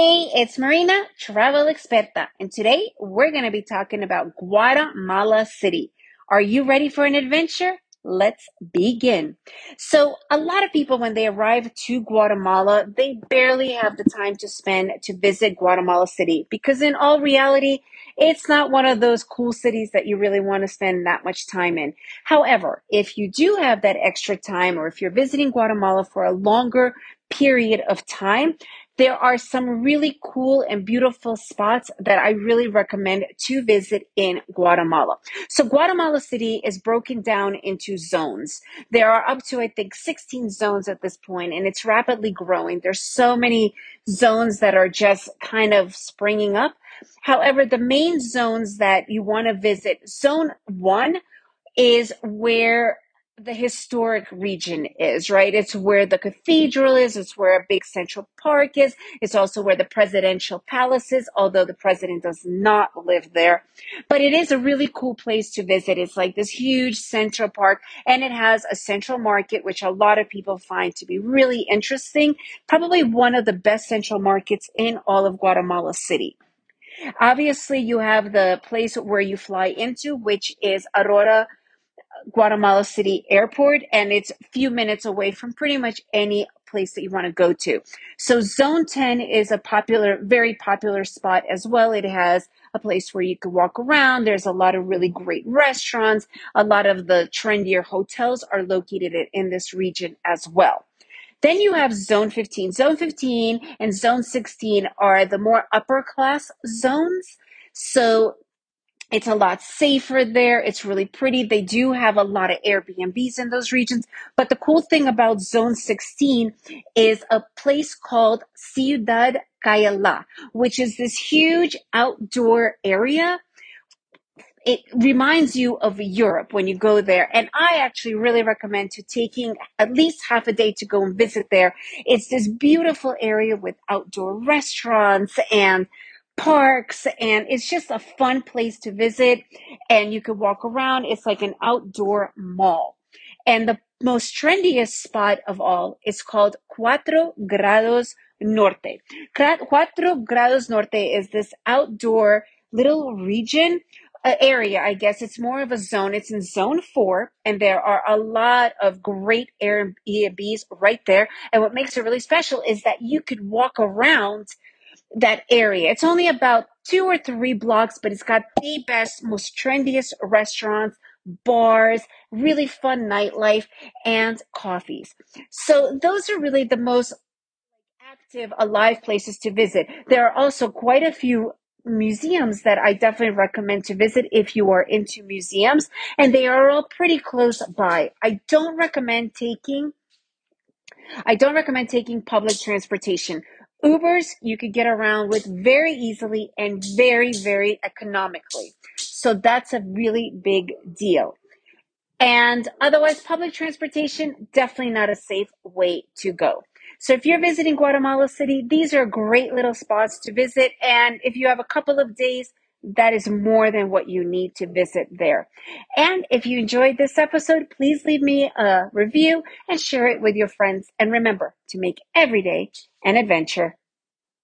Hey, it's Marina, Travel Experta, and today we're going to be talking about Guatemala City. Are you ready for an adventure? Let's begin. So a lot of people, when they arrive to Guatemala, they barely have the time to spend to visit Guatemala City because in all reality, it's not one of those cool cities that you really want to spend that much time in. However, if you do have that extra time or if you're visiting Guatemala for a longer period of time, there are some really cool and beautiful spots that I really recommend to visit in Guatemala. So Guatemala City is broken down into zones. There are up to, I think, 16 zones at this point, and it's rapidly growing. There's so many zones that are just kind of springing up. However, the main zones that you want to visit, zone 1 is where the historic region is, right? It's where the cathedral is. It's where a big central park is. It's also where the presidential palace is, although the president does not live there. But it is a really cool place to visit. It's like this huge central park, and it has a central market, which a lot of people find to be really interesting. Probably one of the best central markets in all of Guatemala City. Obviously, you have the place where you fly into, which is Aurora, Guatemala City Airport, and it's a few minutes away from pretty much any place that you want to go to. So Zone 10 is a very popular spot as well. It has a place where you can walk around. There's a lot of really great restaurants. A lot of the trendier hotels are located in this region as well. Then you have Zone 15. Zone 15 and Zone 16 are the more upper class zones. So it's a lot safer there. It's really pretty. They do have a lot of Airbnbs in those regions. But the cool thing about Zone 16 is a place called Ciudad Cayala, which is this huge outdoor area. It reminds you of Europe when you go there. And I actually really recommend to taking at least half a day to go and visit there. It's this beautiful area with outdoor restaurants and parks, and it's just a fun place to visit, and you can walk around. It's like an outdoor mall. And the most trendiest spot of all is called Cuatro Grados Norte. Cuatro Grados Norte is this outdoor little region area, I guess. It's more of a zone. It's in Zone 4, and there are a lot of great Airbnbs right there. And what makes it really special is that you could walk around that area. It's only about 2 or 3 blocks, but it's got the best, most trendiest restaurants, bars, really fun nightlife, and coffees. So those are really the most active, alive places to visit. There are also quite a few museums that I definitely recommend to visit if you are into museums, and they are all pretty close by. I don't recommend taking public transportation. Ubers, you could get around with very easily and very, very economically. So that's a really big deal. And otherwise, public transportation, definitely not a safe way to go. So if you're visiting Guatemala City, these are great little spots to visit. And if you have a couple of days, that is more than what you need to visit there. And if you enjoyed this episode, please leave me a review and share it with your friends. And remember to make every day an adventure.